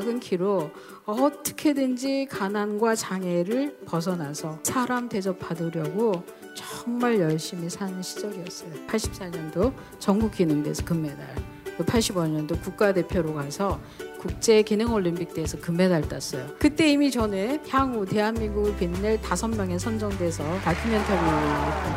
작은 키로 어떻게든지 가난과 장애를 벗어나서 사람 대접받으려고 정말 열심히 사는 시절이었어요. 84년도 전국기능대회에서 금메달, 85년도 국가대표로 가서 국제기능올림픽대회에서 금메달 땄어요. 그때 이미 저는 향후 대한민국을 빛낼 5명에 선정돼서 다큐멘터리를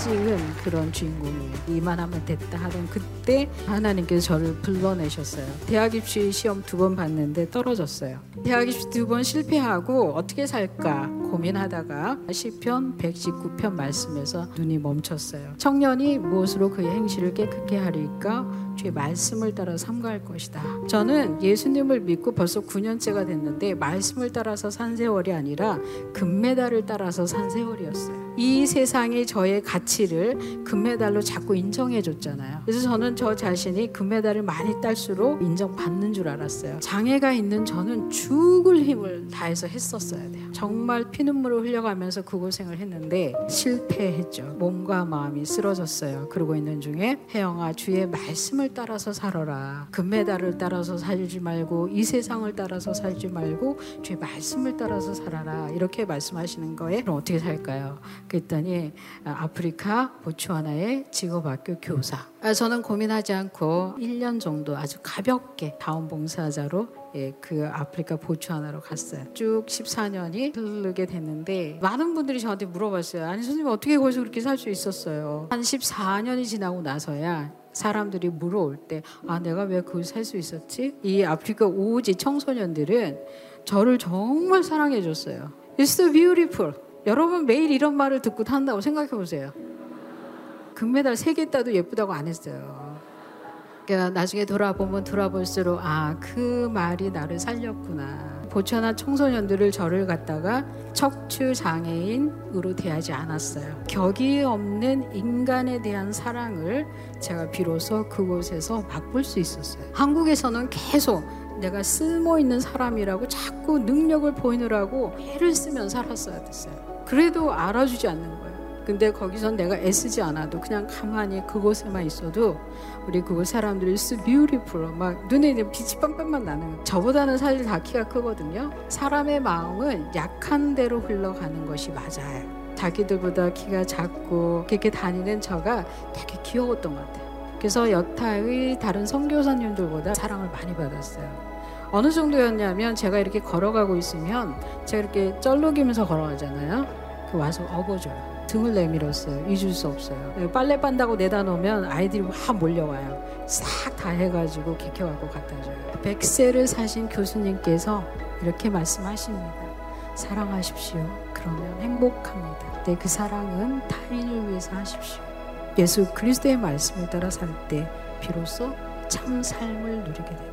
찍은 그런 주인공이 이만 하면 됐다 하던 그때 하나님께서 저를 불러내셨어요. 대학 입시 시험 2번 봤는데 떨어졌어요. 대학 입시 2번 실패하고 어떻게 살까 고민하다가 시편 119편 말씀에서 눈이 멈췄어요. 청년이 무엇으로 그의 행실을 깨끗게 하리까? 주의 말씀을 따라 삼가할 것이다. 저는 예수님을 믿고 벌써 9년째가 됐는데 말씀을 따라서 산 세월이 아니라 금메달을 따라서 산 세월이었어요. 이 세상이 저의 가치를 금메달로 자꾸 인정해 줬잖아요. 그래서 저는 저 자신이 금메달을 많이 딸수록 인정받는 줄 알았어요. 장애가 있는 저는 죽을 힘을 다해서 했었어야 돼요. 정말 피눈물을 흘려가면서 그 고생을 했는데 실패했죠. 몸과 마음이 쓰러졌어요. 그러고 있는 중에 혜영아, 주의 말씀을 따라서 살아라. 금메달을 따라서 살지 말고 이 세상을 따라서 살지 말고 주의 말씀을 따라서 살아라. 이렇게 말씀하시는 거에 그럼 어떻게 살까요? 그랬더니 아프리카 보츠와나의 직업학교 교사. 저는 고민하지 않고 1년 정도 아주 가볍게 자원봉사자로 그 아프리카 보츠와나로 갔어요. 쭉 14년이 흐르게 됐는데 많은 분들이 저한테 물어봤어요. 아니 선생님, 어떻게 거기서 그렇게 살 수 있었어요? 한 14년이 지나고 나서야 사람들이 물어올 때 아, 내가 왜 거기서 살 수 있었지? 이 아프리카 오지 청소년들은 저를 정말 사랑해 줬어요. It's so beautiful. 여러분 매일 이런 말을 듣고 탄다고 생각해 보세요. 금메달 3개 따도 예쁘다고 안 했어요. 그러니까 나중에 돌아보면 돌아볼수록 아, 그 말이 나를 살렸구나. 보츠와나 청소년들을 저를 갖다가 척추장애인으로 대하지 않았어요. 격이 없는 인간에 대한 사랑을 제가 비로소 그곳에서 맛볼 수 있었어요. 한국에서는 계속 내가 쓸모있는 사람이라고 자꾸 능력을 보이느라고 애를 쓰면 살았어야 됐어요. 그래도 알아주지 않는 거예요. 근데 거기선 내가 애쓰지 않아도 그냥 가만히 그곳에만 있어도 우리 그곳 사람들이 so beautiful 막 눈에 빛이 빰빰만 나는, 저보다는 사실 다 키가 크거든요. 사람의 마음은 약한 대로 흘러가는 것이 맞아요. 자기들보다 키가 작고 이렇게 다니는 저가 되게 귀여웠던 것 같아요. 그래서 여타의 다른 선교사님들보다 사랑을 많이 받았어요. 어느 정도였냐면 제가 이렇게 걸어가고 있으면 제가 이렇게 쩔룩이면서 걸어가잖아요. 그 와서 업어줘요. 등을 내밀었어요. 잊을 수 없어요. 빨래 빤다고 내다 놓으면 아이들이 막 몰려와요. 싹 다 해가지고 개켜갖고 갖다줘요. 100세를 사신 교수님께서 이렇게 말씀하십니다. 사랑하십시오. 그러면 행복합니다. 네, 그 사랑은 타인을 위해서 하십시오. 예수 그리스도의 말씀을 따라 살 때 비로소 참 삶을 누리게 됩니다.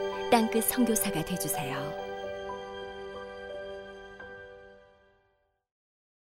땅끝 선교사가 되어주세요.